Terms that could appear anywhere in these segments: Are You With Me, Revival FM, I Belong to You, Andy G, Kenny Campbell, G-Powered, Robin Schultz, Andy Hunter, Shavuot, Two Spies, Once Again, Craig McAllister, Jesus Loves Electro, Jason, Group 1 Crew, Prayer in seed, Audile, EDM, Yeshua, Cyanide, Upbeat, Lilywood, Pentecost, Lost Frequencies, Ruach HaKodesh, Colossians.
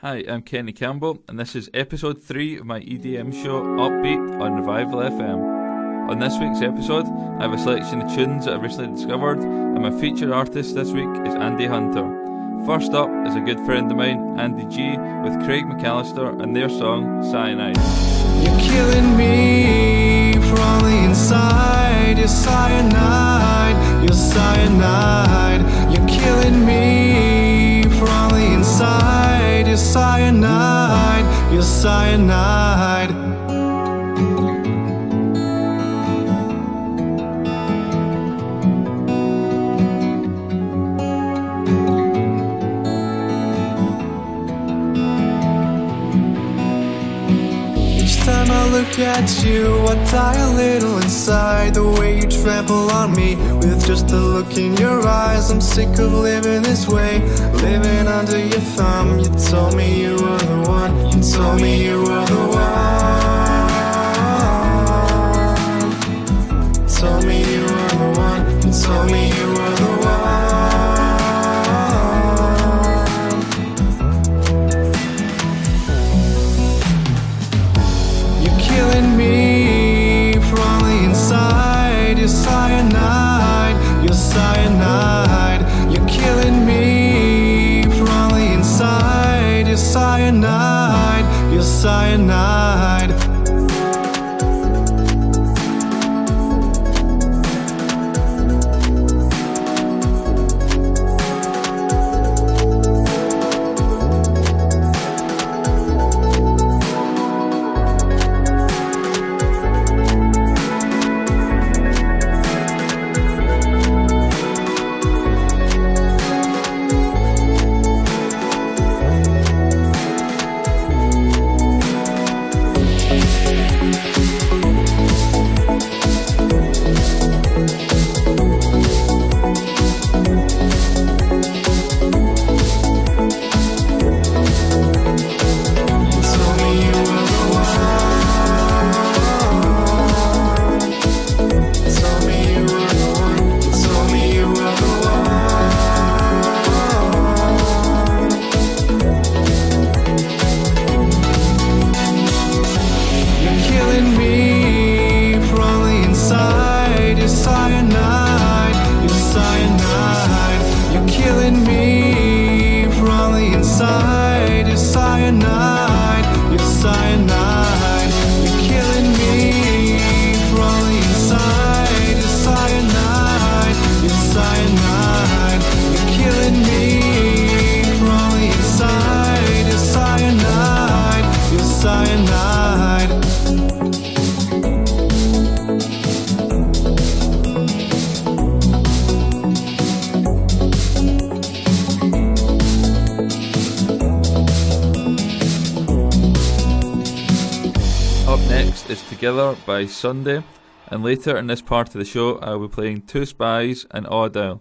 Hi, I'm Kenny Campbell, and this is episode 3 of my EDM show, Upbeat, on Revival FM. On this week's episode, I have a selection of tunes that I recently discovered, and my featured artist this week is Andy Hunter. First up is a good friend of mine, Andy G, with Craig McAllister and their song, Cyanide. You're killing me from the inside, you're cyanide, you're cyanide. You're killing me from the inside. You're cyanide, you're cyanide. Each time I look at you, I die a little inside. The way you trample on me with just a look in your eyes. I'm sick of living this way, living under your thumb. You told me you were the one, you told me you were the one. You told me you were the one, you told me you were the one. You're killing me from the inside, you're cyanide, you're cyanide. You're killing me. You're cyanide, you're cyanide. By Sunday, and later in this part of the show I'll be playing Two Spies and Audile.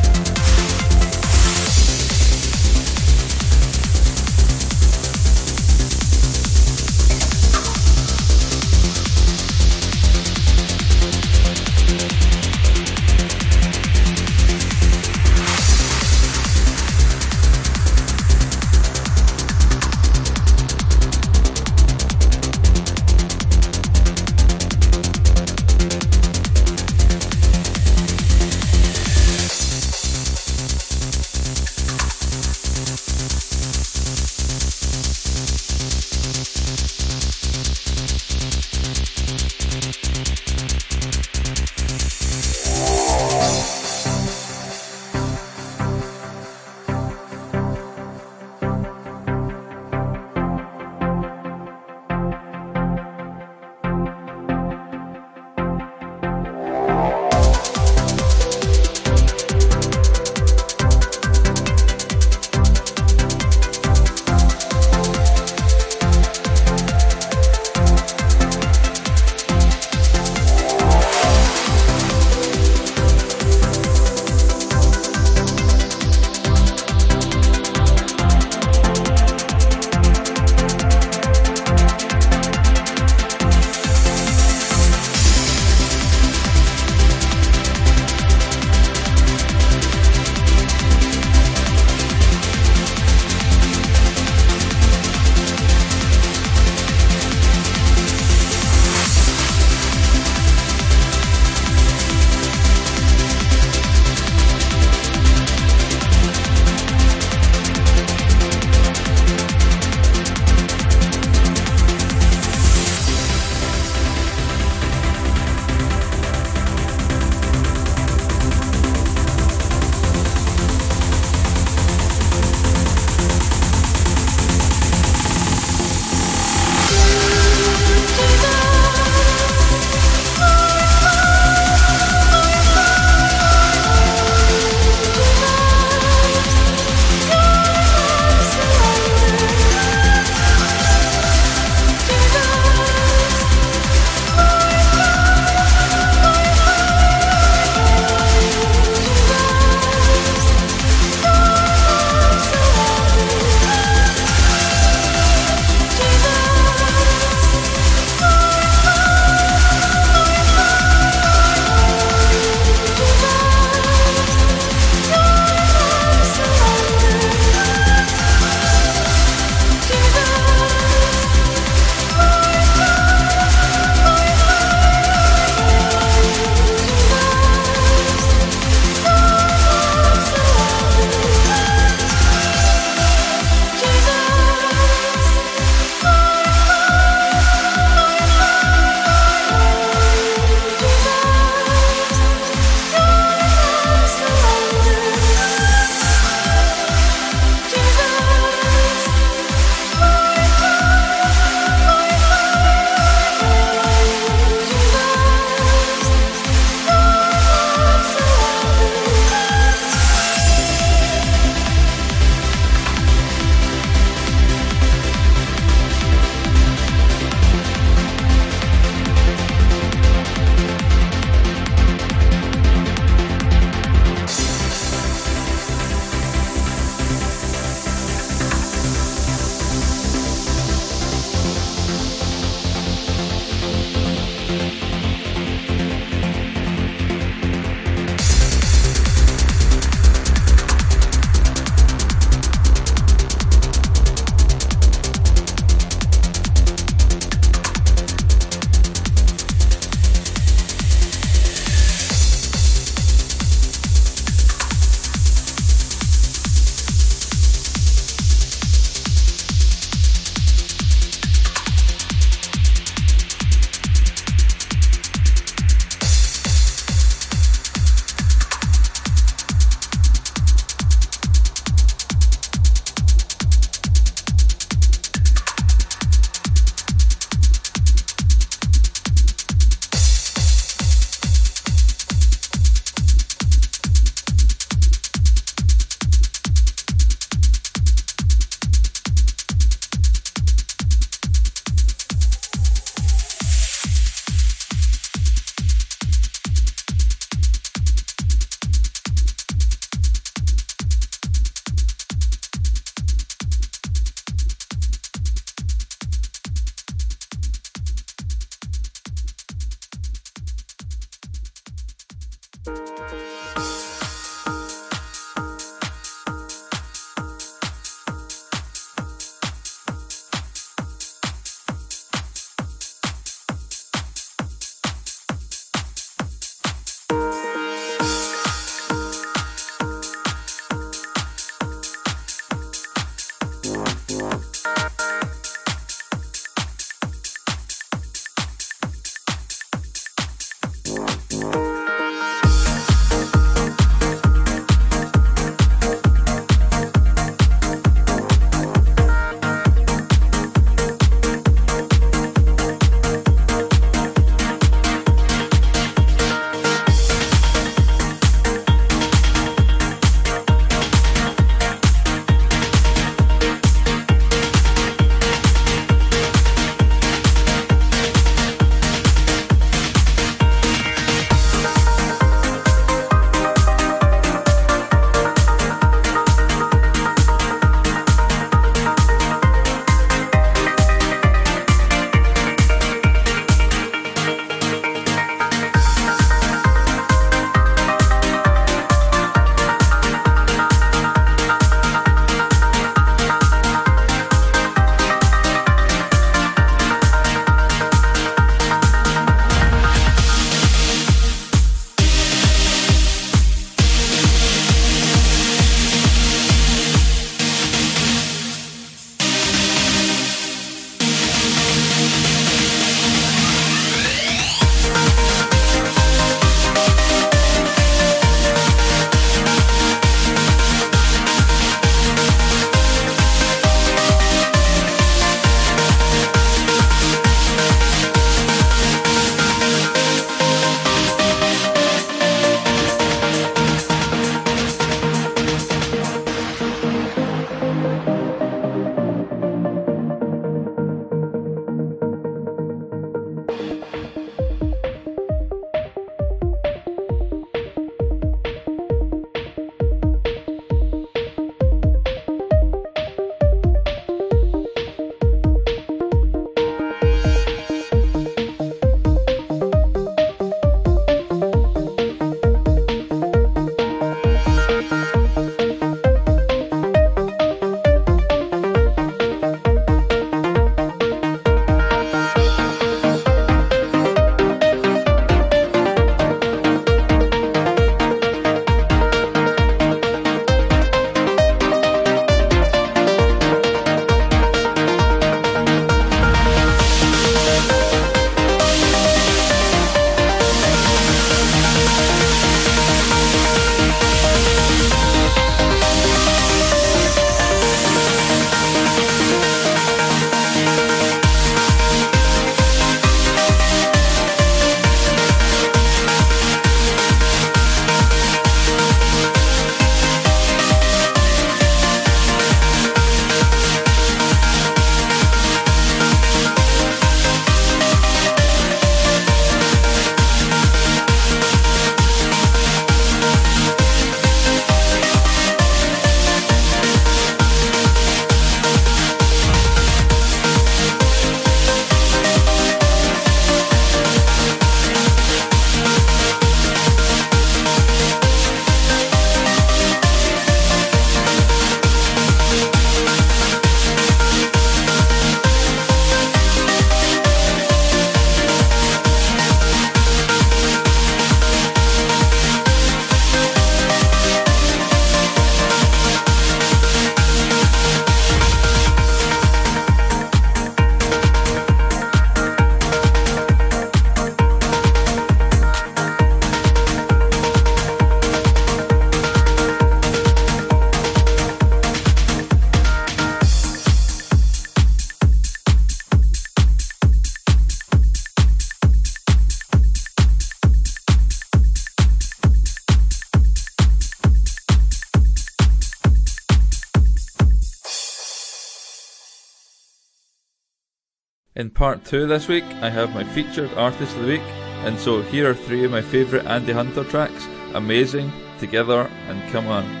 In part 2 this week, I have my featured artist of the week, and so here are three of my favourite Andy Hunter tracks, Amazing, Together and Come On.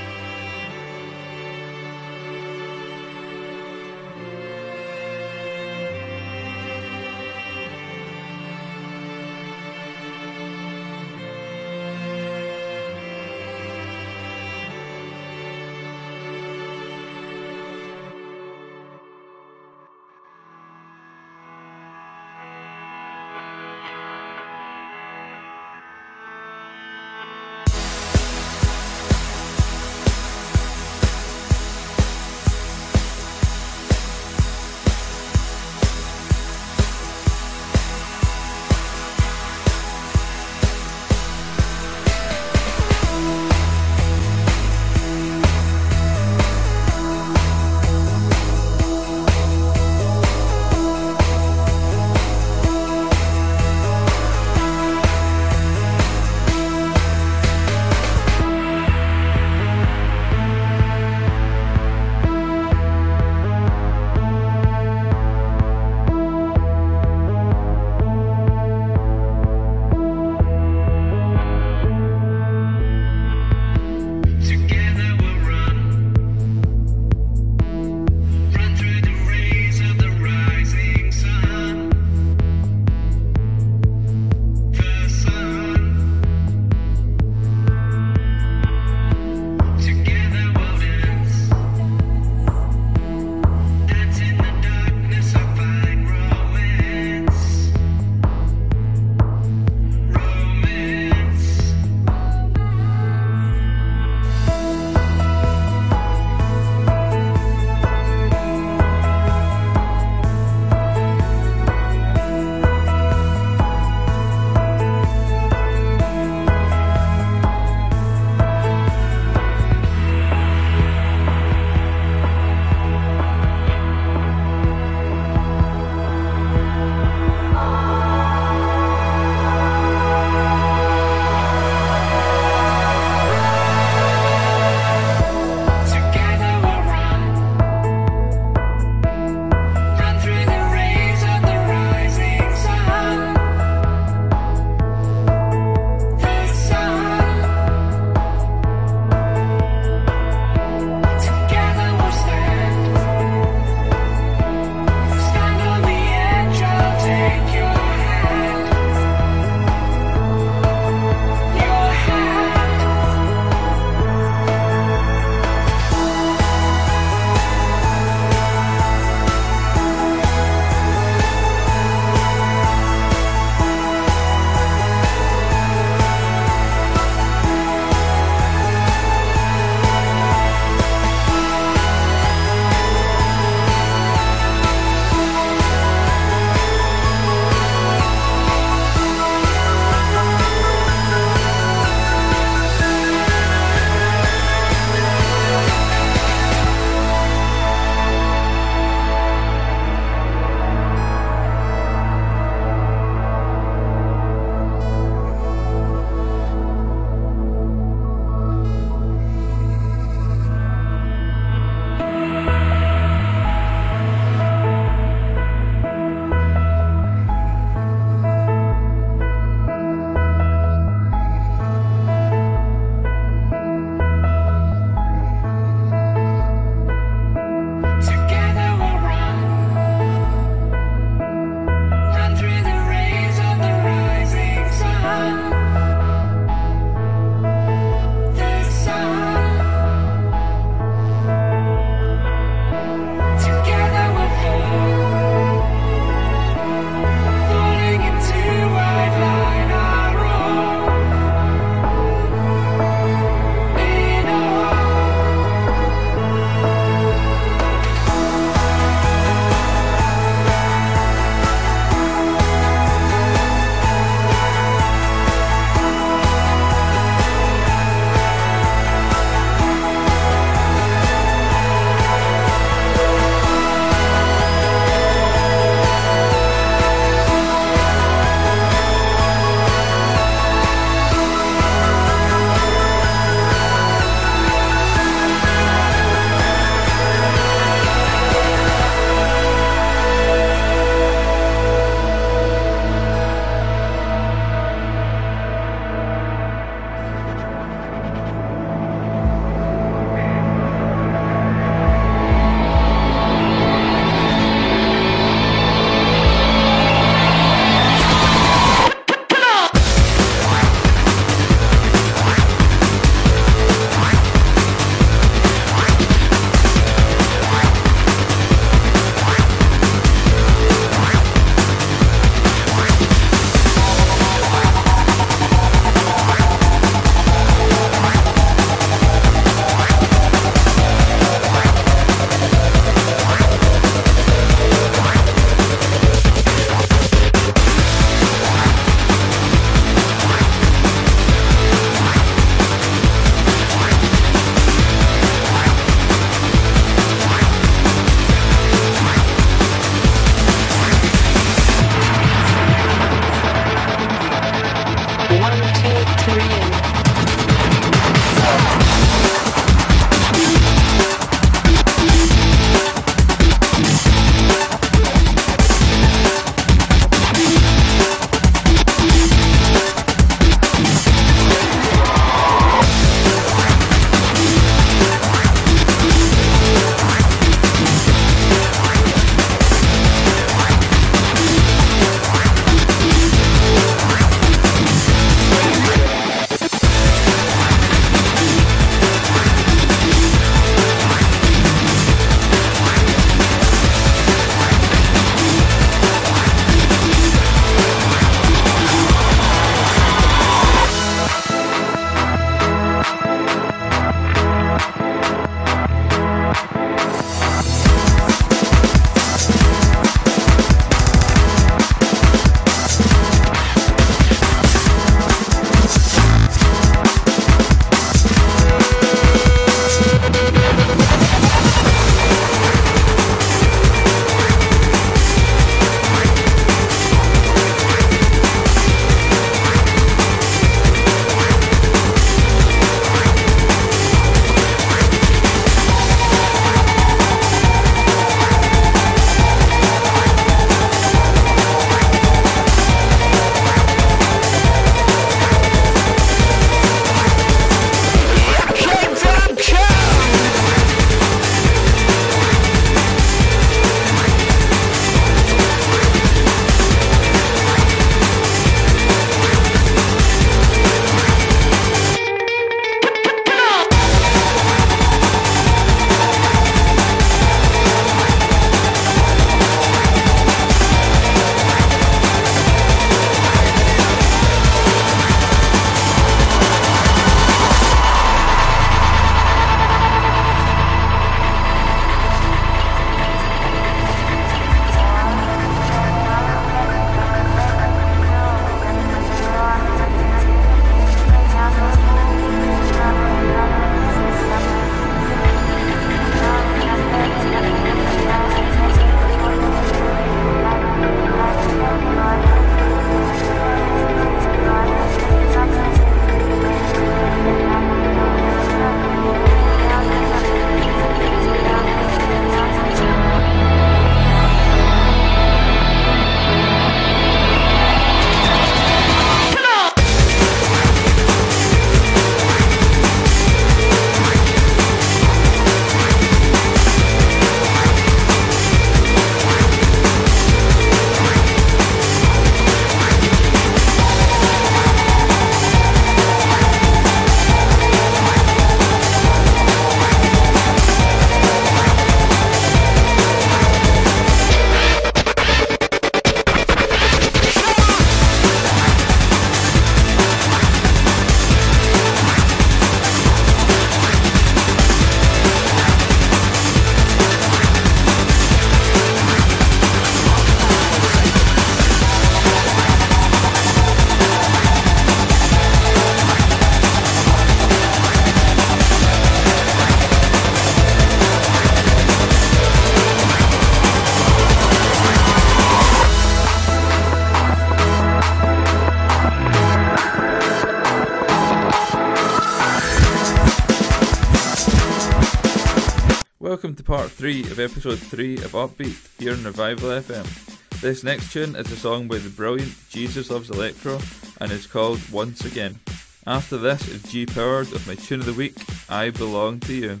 Welcome to part 3 of episode 3 of Upbeat here on Revival FM. This next tune is a song by the brilliant Jesus Loves Electro and is called Once Again. After this is G-Powered with my tune of the week, I Belong to You.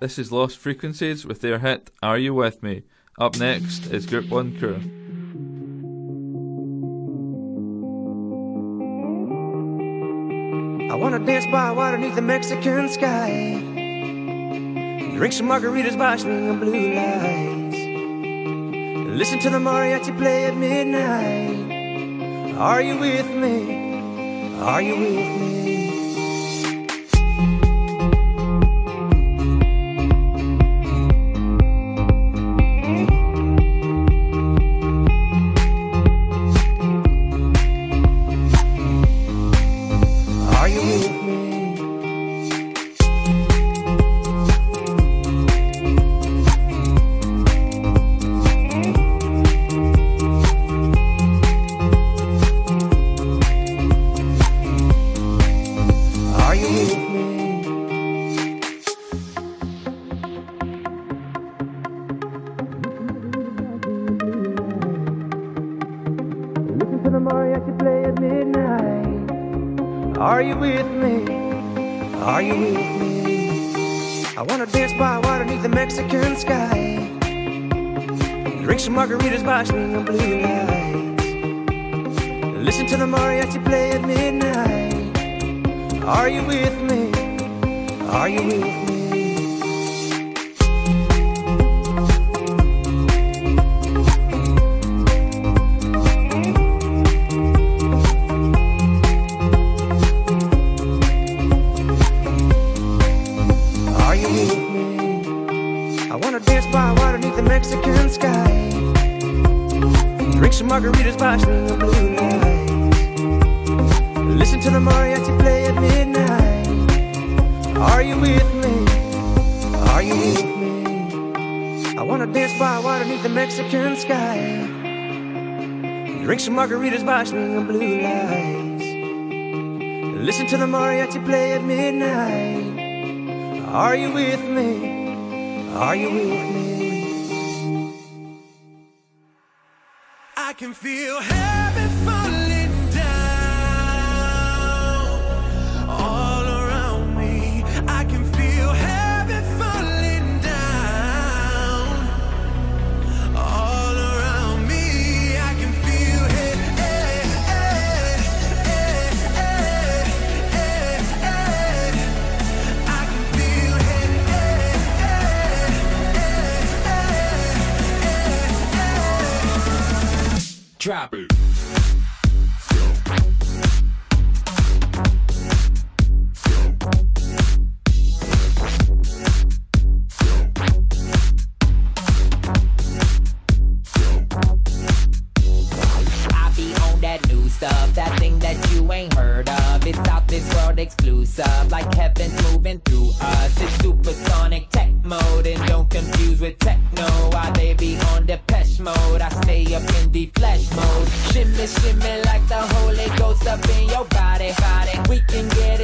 This is Lost Frequencies with their hit Are You With Me? Up next is Group 1 Crew. I wanna dance by water beneath the Mexican sky, drink some margaritas by swinging blue lights, listen to the mariachi play at midnight. Are you with me? Are you with me? Margaritas by swinging blue lights, listen to the mariachi play at midnight. Are you with me? Are you with me? I can feel heaven falling down all around me. I can feel heaven falling down all around me. I can feel heaven. Drop it.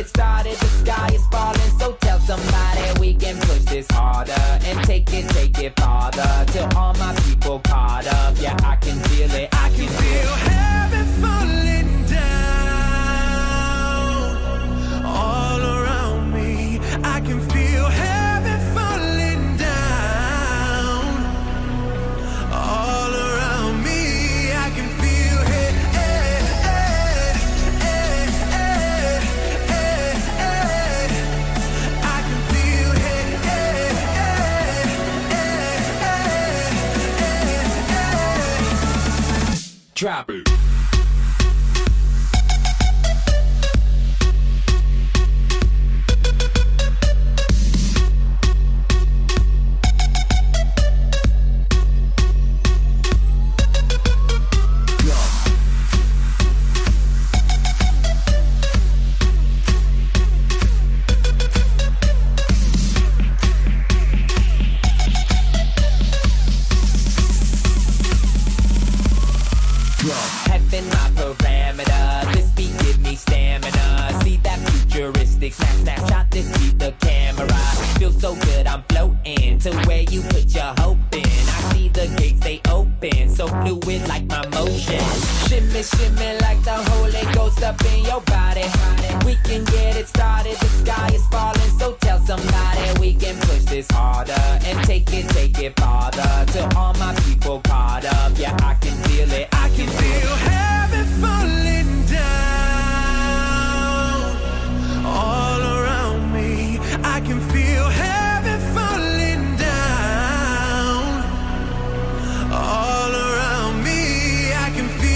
Started, the sky is falling, so tell somebody we can push this harder and take it farther till all my people caught up. Yeah, I can feel it. I can feel heaven falling down all around me. I can feel heaven falling down all around me. I can feel it.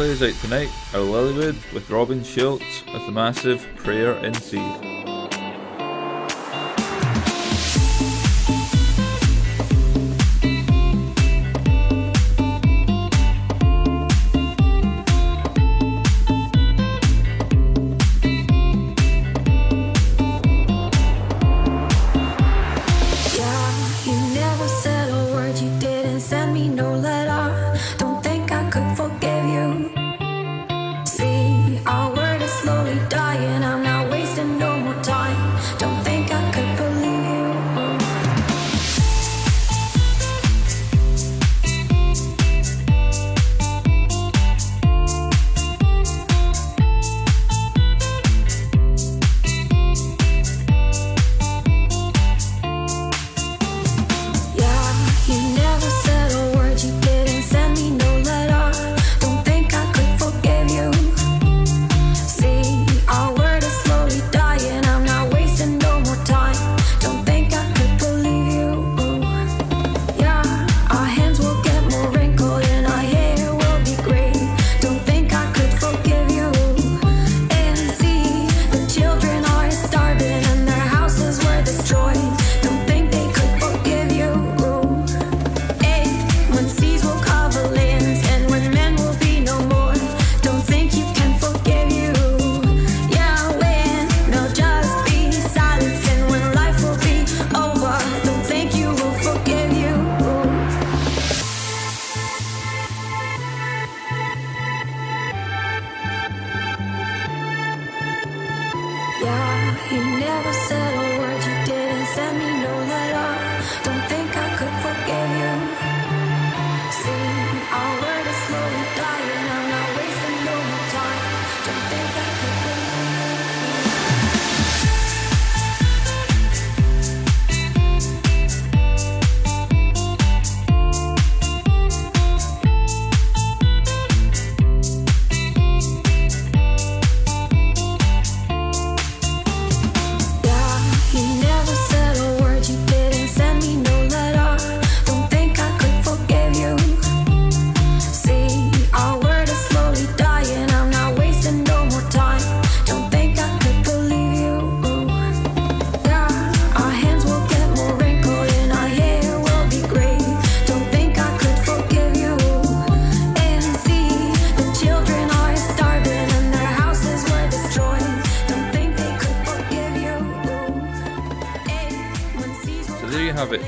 Players out tonight are Lilywood with Robin Schultz with the massive Prayer in Seed.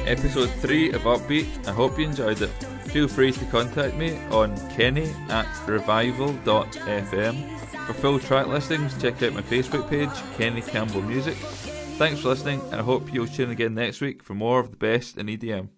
Episode 3 of Upbeat. I hope you enjoyed it. Feel free to contact me on kenny@revival.fm. For full track listings, check out my Facebook page, Kenny Campbell Music. Thanks for listening, and I hope you'll tune in again next week for more of the best in EDM.